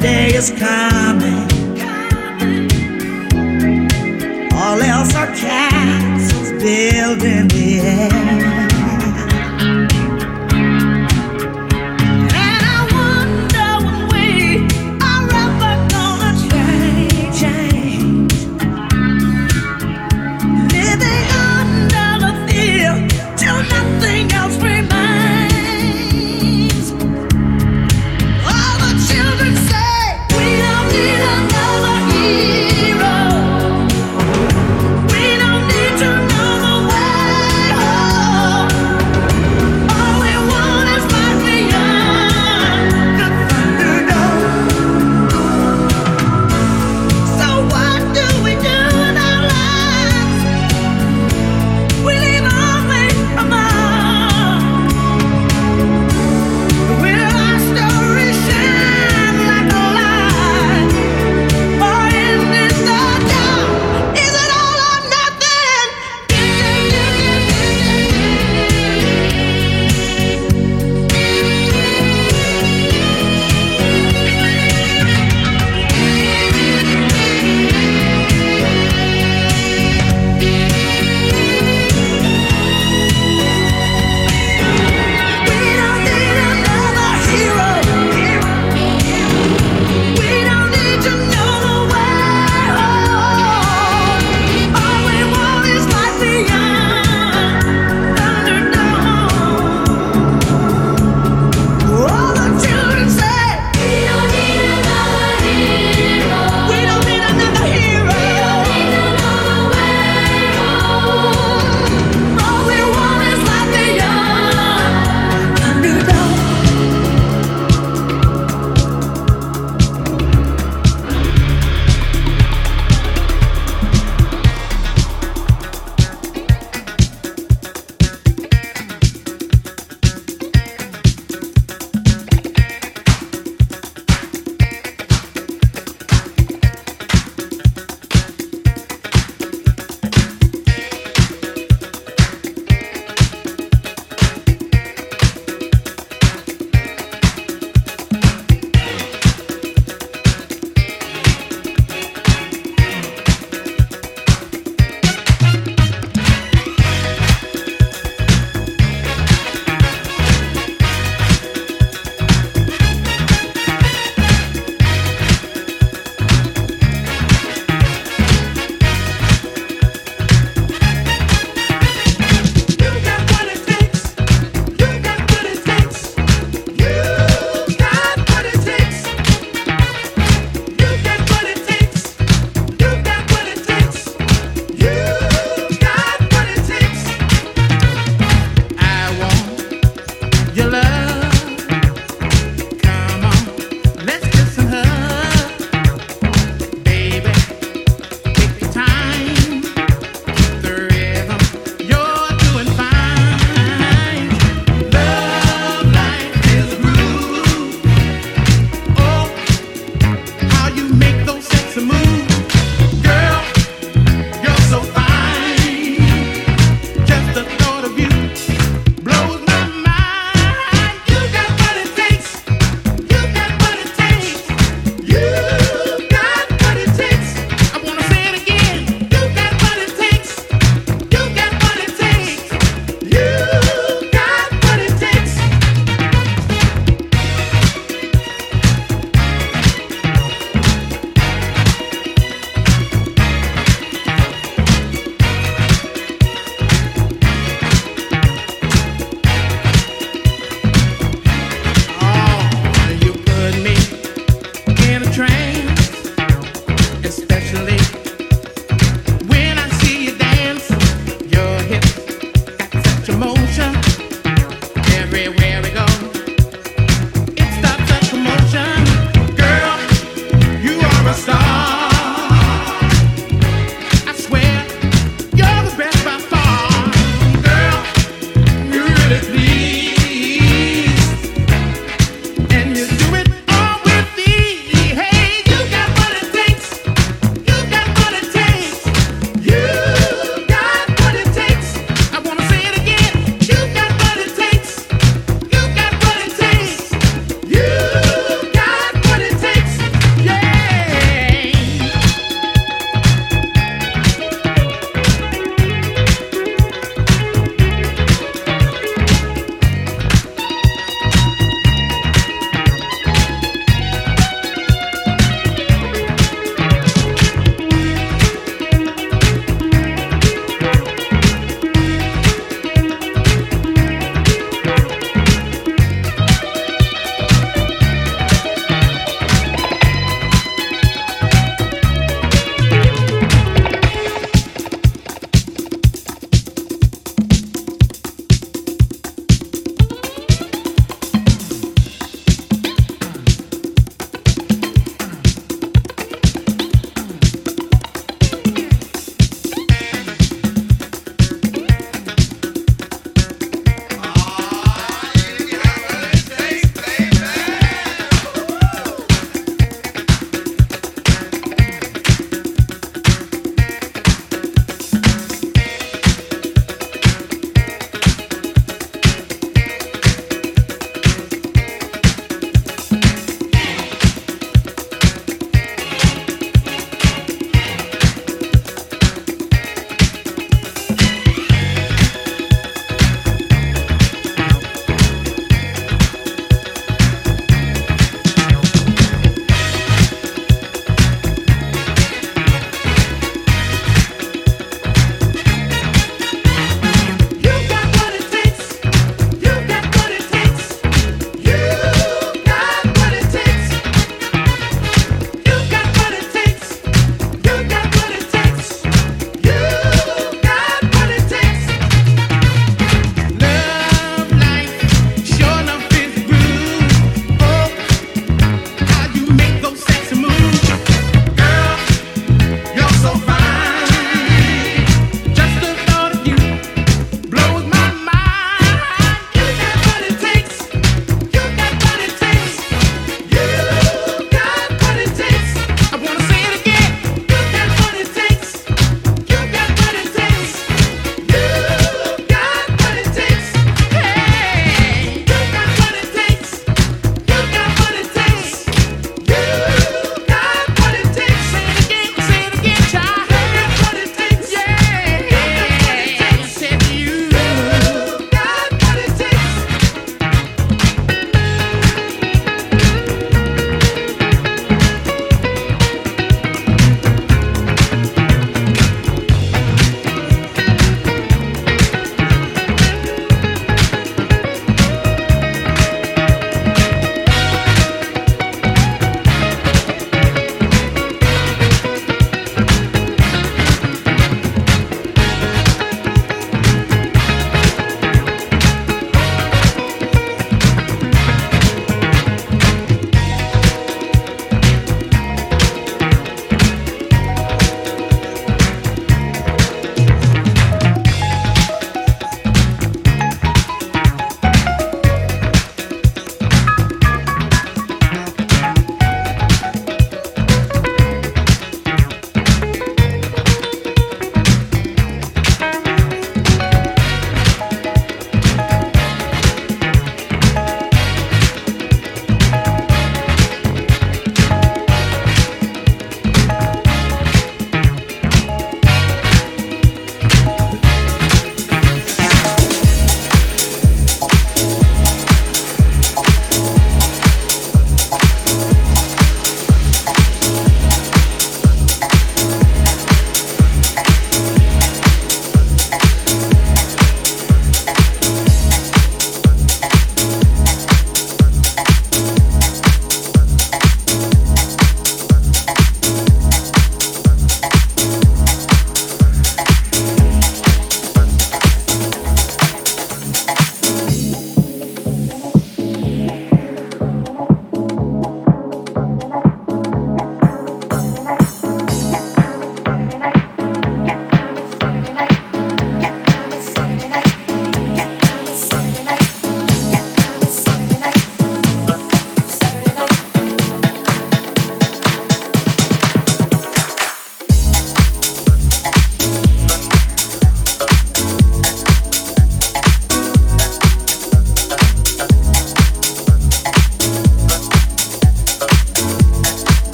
day is coming. All else are castles built in the air.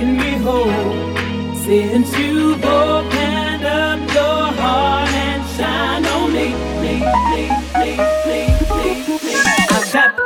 making me whole. Since you opened up your heart and shine on me, I've got.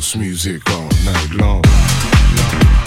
house music all night long.